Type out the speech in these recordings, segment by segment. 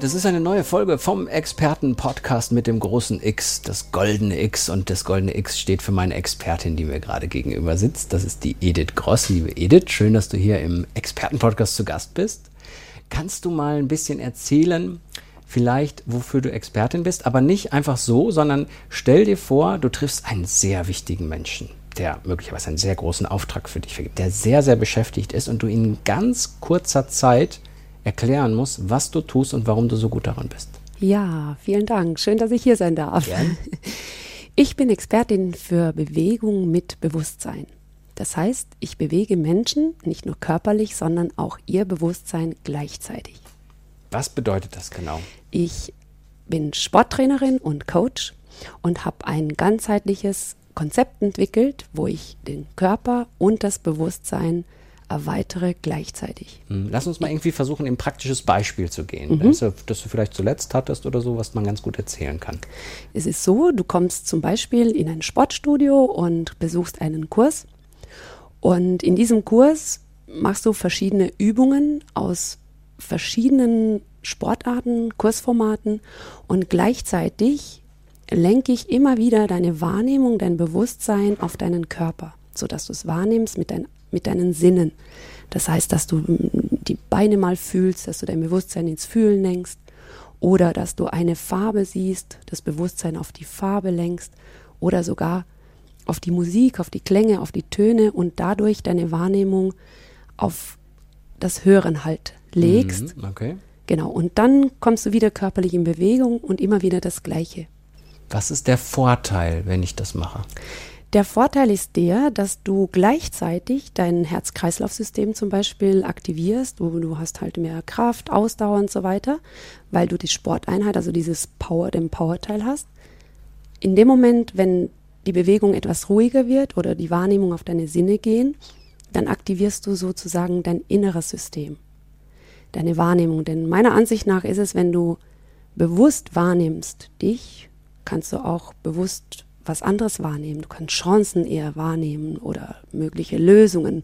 Das ist eine neue Folge vom Experten-Podcast mit dem großen X, das goldene X. Und das goldene X steht für meine Expertin, die mir gerade gegenüber sitzt. Das ist die Edith Gross. Liebe Edith, schön, dass du hier im Experten-Podcast zu Gast bist. Kannst du mal ein bisschen erzählen, vielleicht wofür du Expertin bist, aber nicht einfach so, sondern stell dir vor, du triffst einen sehr wichtigen Menschen, der möglicherweise einen sehr großen Auftrag für dich vergibt, der sehr, sehr beschäftigt ist und du in ganz kurzer Zeit erklären muss, was du tust und warum du so gut daran bist. Ja, vielen Dank. Schön, dass ich hier sein darf. Gerne. Ich bin Expertin für Bewegung mit Bewusstsein. Das heißt, ich bewege Menschen nicht nur körperlich, sondern auch ihr Bewusstsein gleichzeitig. Was bedeutet das genau? Ich bin Sporttrainerin und Coach und habe ein ganzheitliches Konzept entwickelt, wo ich den Körper und das Bewusstsein erweitere gleichzeitig. Lass uns mal irgendwie versuchen, in ein praktisches Beispiel zu gehen, das du vielleicht zuletzt hattest oder so, was man ganz gut erzählen kann. Es ist so, du kommst zum Beispiel in ein Sportstudio und besuchst einen Kurs und in diesem Kurs machst du verschiedene Übungen aus verschiedenen Sportarten, Kursformaten und gleichzeitig lenke ich immer wieder deine Wahrnehmung, dein Bewusstsein auf deinen Körper, sodass du es wahrnimmst mit deinen Sinnen. Das heißt, dass du die Beine mal fühlst, dass du dein Bewusstsein ins Fühlen lenkst oder dass du eine Farbe siehst, das Bewusstsein auf die Farbe lenkst oder sogar auf die Musik, auf die Klänge, auf die Töne und dadurch deine Wahrnehmung auf das Hören halt legst. Okay. Genau, und dann kommst du wieder körperlich in Bewegung und immer wieder das Gleiche. Was ist der Vorteil, wenn ich das mache? Der Vorteil ist der, dass du gleichzeitig dein Herz-Kreislauf-System zum Beispiel aktivierst, du hast halt mehr Kraft, Ausdauer und so weiter, weil du die Sporteinheit, also dieses Power-Teil hast. In dem Moment, wenn die Bewegung etwas ruhiger wird oder die Wahrnehmung auf deine Sinne gehen, dann aktivierst du sozusagen dein inneres System, deine Wahrnehmung. Denn meiner Ansicht nach ist es, wenn du bewusst wahrnimmst dich, kannst du auch bewusst was anderes wahrnehmen. Du kannst Chancen eher wahrnehmen oder mögliche Lösungen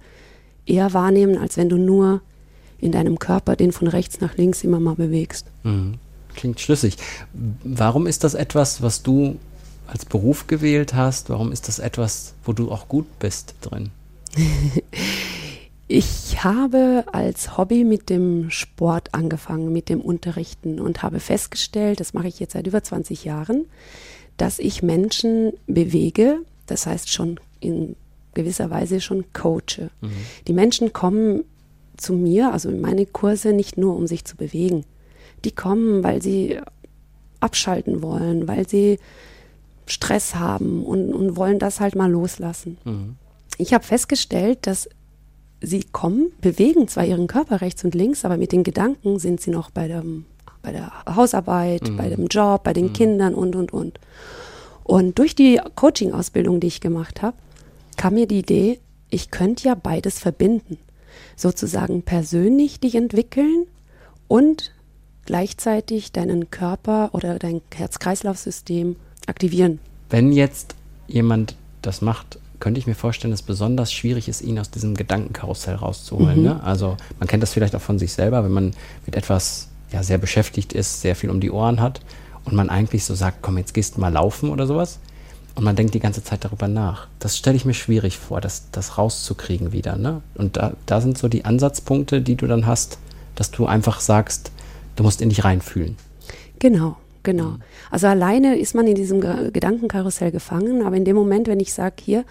eher wahrnehmen, als wenn du nur in deinem Körper den von rechts nach links immer mal bewegst. Klingt schlüssig. Warum ist das etwas, was du als Beruf gewählt hast? Warum ist das etwas, wo du auch gut bist drin? Ich habe als Hobby mit dem Sport angefangen, mit dem Unterrichten und habe festgestellt, das mache ich jetzt seit über 20 Jahren, dass ich Menschen bewege, das heißt schon in gewisser Weise schon coache. Die Menschen kommen zu mir, also in meine Kurse, nicht nur, um sich zu bewegen. Die kommen, weil sie abschalten wollen, weil sie Stress haben und wollen das halt mal loslassen. Ich habe festgestellt, dass sie kommen, bewegen zwar ihren Körper rechts und links, aber mit den Gedanken sind sie noch bei der Hausarbeit, bei dem Job, bei den Kindern und. Und durch die Coaching-Ausbildung, die ich gemacht habe, kam mir die Idee, ich könnte ja beides verbinden. Sozusagen persönlich dich entwickeln und gleichzeitig deinen Körper oder dein Herz-Kreislauf-System aktivieren. Wenn jetzt jemand das macht, könnte ich mir vorstellen, dass besonders schwierig ist, ihn aus diesem Gedankenkarussell rauszuholen. Ne? Also man kennt das vielleicht auch von sich selber, wenn man mit etwas sehr beschäftigt ist, sehr viel um die Ohren hat und man eigentlich so sagt, komm, jetzt gehst du mal laufen oder sowas und man denkt die ganze Zeit darüber nach. Das stelle ich mir schwierig vor, das rauszukriegen wieder. Ne? Und da sind so die Ansatzpunkte, die du dann hast, dass du einfach sagst, du musst in dich reinfühlen. Genau. Also alleine ist man in diesem Gedankenkarussell gefangen, aber in dem Moment, wenn ich sage, hier,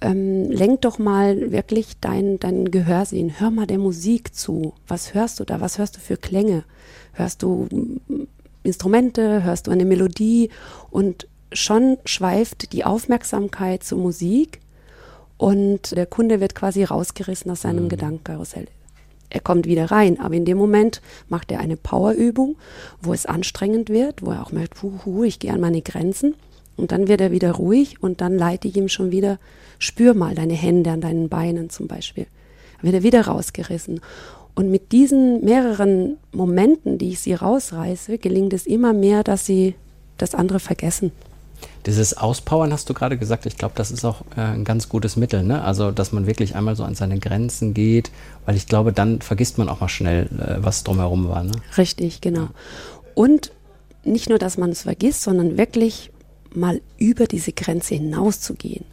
lenk doch mal wirklich dein Gehörsinn, hör mal der Musik zu, was hörst du da, was hörst du für Klänge, hörst du Instrumente, hörst du eine Melodie und schon schweift die Aufmerksamkeit zur Musik und der Kunde wird quasi rausgerissen aus seinem Gedankenkarussell. Er kommt wieder rein, aber in dem Moment macht er eine Powerübung, wo es anstrengend wird, wo er auch merkt, ich gehe an meine Grenzen Und dann wird er wieder ruhig und dann leite ich ihm schon wieder, spür mal deine Hände an deinen Beinen zum Beispiel. Dann wird er wieder rausgerissen. Und mit diesen mehreren Momenten, die ich sie rausreiße, gelingt es immer mehr, dass sie das andere vergessen. Dieses Auspowern hast du gerade gesagt, ich glaube, das ist auch ein ganz gutes Mittel, ne? Also, dass man wirklich einmal so an seine Grenzen geht, weil ich glaube, dann vergisst man auch mal schnell, was drumherum war, ne? Richtig, genau. Ja. Und nicht nur, dass man es vergisst, sondern wirklich mal über diese Grenze hinauszugehen.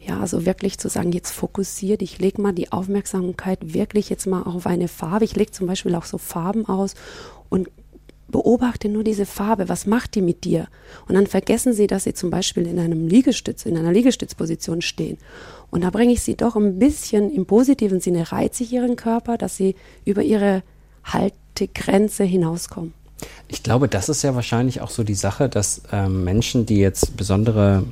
Ja, also wirklich zu sagen, jetzt fokussiert, ich lege mal die Aufmerksamkeit wirklich jetzt mal auf eine Farbe. Ich lege zum Beispiel auch so Farben aus und beobachte nur diese Farbe, was macht die mit dir? Und dann vergessen sie, dass sie zum Beispiel in einer Liegestützposition stehen. Und da bringe ich sie doch ein bisschen im positiven Sinne, reize ich ihren Körper, dass sie über ihre Haltegrenze hinauskommen. Ich glaube, das ist ja wahrscheinlich auch so die Sache, dass Menschen, die jetzt besondere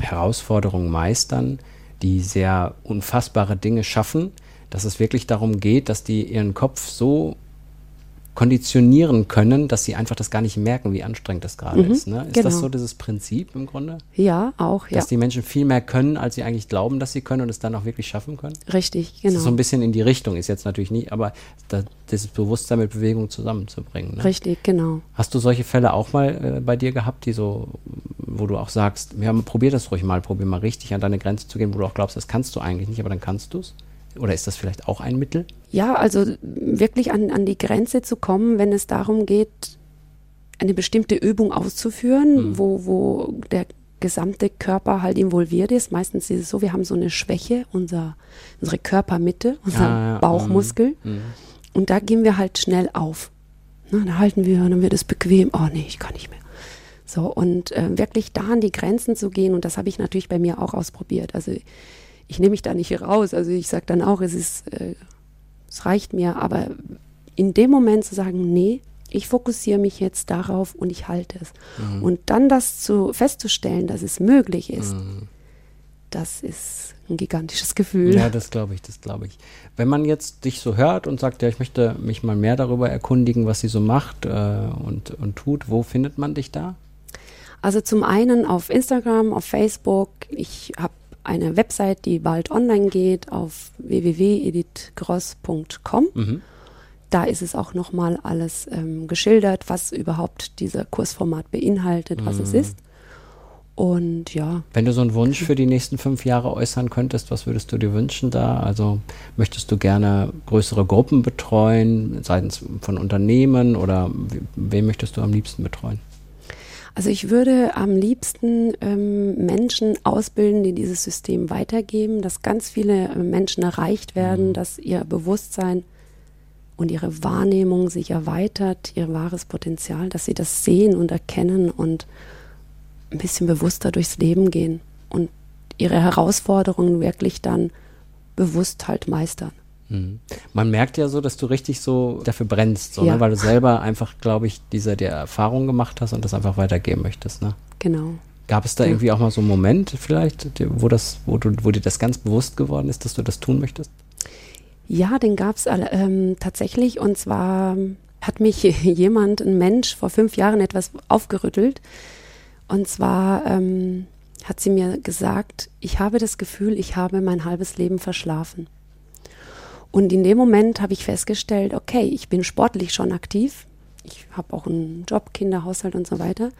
Herausforderungen meistern, die sehr unfassbare Dinge schaffen, dass es wirklich darum geht, dass die ihren Kopf so konditionieren können, dass sie einfach das gar nicht merken, wie anstrengend das gerade ist. Ne? Ist das so dieses Prinzip im Grunde? Ja, auch. Ja. Dass die Menschen viel mehr können, als sie eigentlich glauben, dass sie können und es dann auch wirklich schaffen können? Richtig, genau. Das ist so ein bisschen in die Richtung, ist jetzt natürlich nicht, aber das Bewusstsein mit Bewegung zusammenzubringen. Ne? Richtig, genau. Hast du solche Fälle auch mal bei dir gehabt, die so, wo du auch sagst, ja, probier das ruhig mal, probier mal richtig an deine Grenze zu gehen, wo du auch glaubst, das kannst du eigentlich nicht, aber dann kannst du es? Oder ist das vielleicht auch ein Mittel? Ja, also wirklich an die Grenze zu kommen, wenn es darum geht, eine bestimmte Übung auszuführen, wo der gesamte Körper halt involviert ist. Meistens ist es so, wir haben so eine Schwäche, unsere Körpermitte, unseren Bauchmuskel. Und da gehen wir halt schnell auf. Na, da halten wir, dann wird es bequem. Oh nee, ich kann nicht mehr. So, und wirklich da an die Grenzen zu gehen, und das habe ich natürlich bei mir auch ausprobiert. Also ich nehme mich da nicht raus, also ich sage dann auch, es reicht mir, aber in dem Moment zu sagen, nee, ich fokussiere mich jetzt darauf und ich halte es. Und dann das festzustellen, dass es möglich ist, das ist ein gigantisches Gefühl. Ja, das glaube ich. Wenn man jetzt dich so hört und sagt, ja, ich möchte mich mal mehr darüber erkundigen, was sie so macht und tut, wo findet man dich da? Also zum einen auf Instagram, auf Facebook, ich habe eine Website, die bald online geht, auf www.editgross.com. Da ist es auch nochmal alles geschildert, was überhaupt dieser Kursformat beinhaltet, was es ist. Und ja. Wenn du so einen Wunsch für die nächsten 5 Jahre äußern könntest, was würdest du dir wünschen da? Also möchtest du gerne größere Gruppen betreuen, seitens von Unternehmen, oder wen möchtest du am liebsten betreuen? Also ich würde am liebsten Menschen ausbilden, die dieses System weitergeben, dass ganz viele Menschen erreicht werden, dass ihr Bewusstsein und ihre Wahrnehmung sich erweitert, ihr wahres Potenzial, dass sie das sehen und erkennen und ein bisschen bewusster durchs Leben gehen und ihre Herausforderungen wirklich dann bewusst halt meistern. Man merkt ja so, dass du richtig so dafür brennst, so, ne? Weil du selber einfach, glaube ich, die Erfahrung gemacht hast und das einfach weitergeben möchtest. Ne? Genau. Gab es da irgendwie auch mal so einen Moment vielleicht, wo dir das ganz bewusst geworden ist, dass du das tun möchtest? Ja, den gab es tatsächlich, und zwar hat mich ein Mensch vor 5 Jahren etwas aufgerüttelt, und zwar hat sie mir gesagt, ich habe das Gefühl, ich habe mein halbes Leben verschlafen. Und in dem Moment habe ich festgestellt, okay, ich bin sportlich schon aktiv. Ich habe auch einen Job, Kinder, Haushalt und so weiter.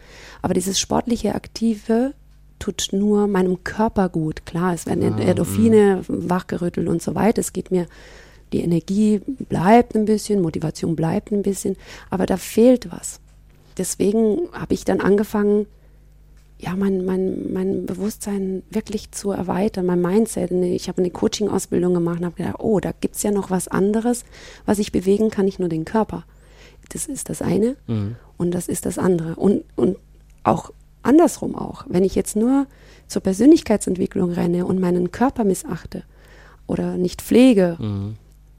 Aber dieses sportliche Aktive tut nur meinem Körper gut. Klar, es werden Endorphine wachgerüttelt und so weiter. Es geht mir, die Energie bleibt ein bisschen, Motivation bleibt ein bisschen. Aber da fehlt was. Deswegen habe ich dann angefangen, ja, mein Bewusstsein wirklich zu erweitern, mein Mindset. Ich habe eine Coaching-Ausbildung gemacht und habe gedacht, oh, da gibt es ja noch was anderes, was ich bewegen kann, nicht nur den Körper. Das ist das eine und das ist das andere. Und auch andersrum auch, wenn ich jetzt nur zur Persönlichkeitsentwicklung renne und meinen Körper missachte oder nicht pflege,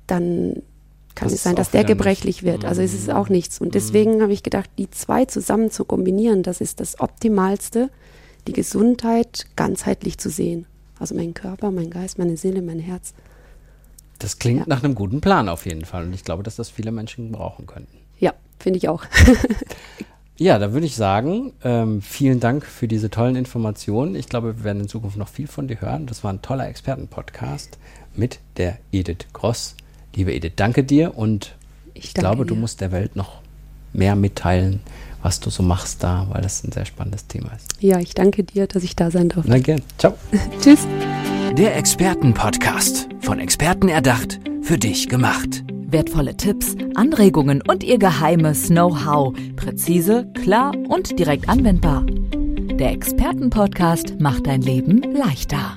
dann kann es sein, dass der gebrechlich wird. Also es ist auch nichts. Und deswegen habe ich gedacht, die zwei zusammen zu kombinieren, das ist das Optimalste, die Gesundheit ganzheitlich zu sehen. Also mein Körper, mein Geist, meine Seele, mein Herz. Das klingt nach einem guten Plan auf jeden Fall. Und ich glaube, dass das viele Menschen brauchen könnten. Ja, finde ich auch. Ja, da würde ich sagen, vielen Dank für diese tollen Informationen. Ich glaube, wir werden in Zukunft noch viel von dir hören. Das war ein toller Expertenpodcast mit der Edith Gross. Liebe Edith, danke dir und ich glaube, du musst der Welt noch mehr mitteilen, was du so machst da, weil das ein sehr spannendes Thema ist. Ja, ich danke dir, dass ich da sein darf. Na gerne. Ciao. Tschüss. Der Expertenpodcast. Von Experten erdacht, für dich gemacht. Wertvolle Tipps, Anregungen und ihr geheimes Know-how. Präzise, klar und direkt anwendbar. Der Expertenpodcast macht dein Leben leichter.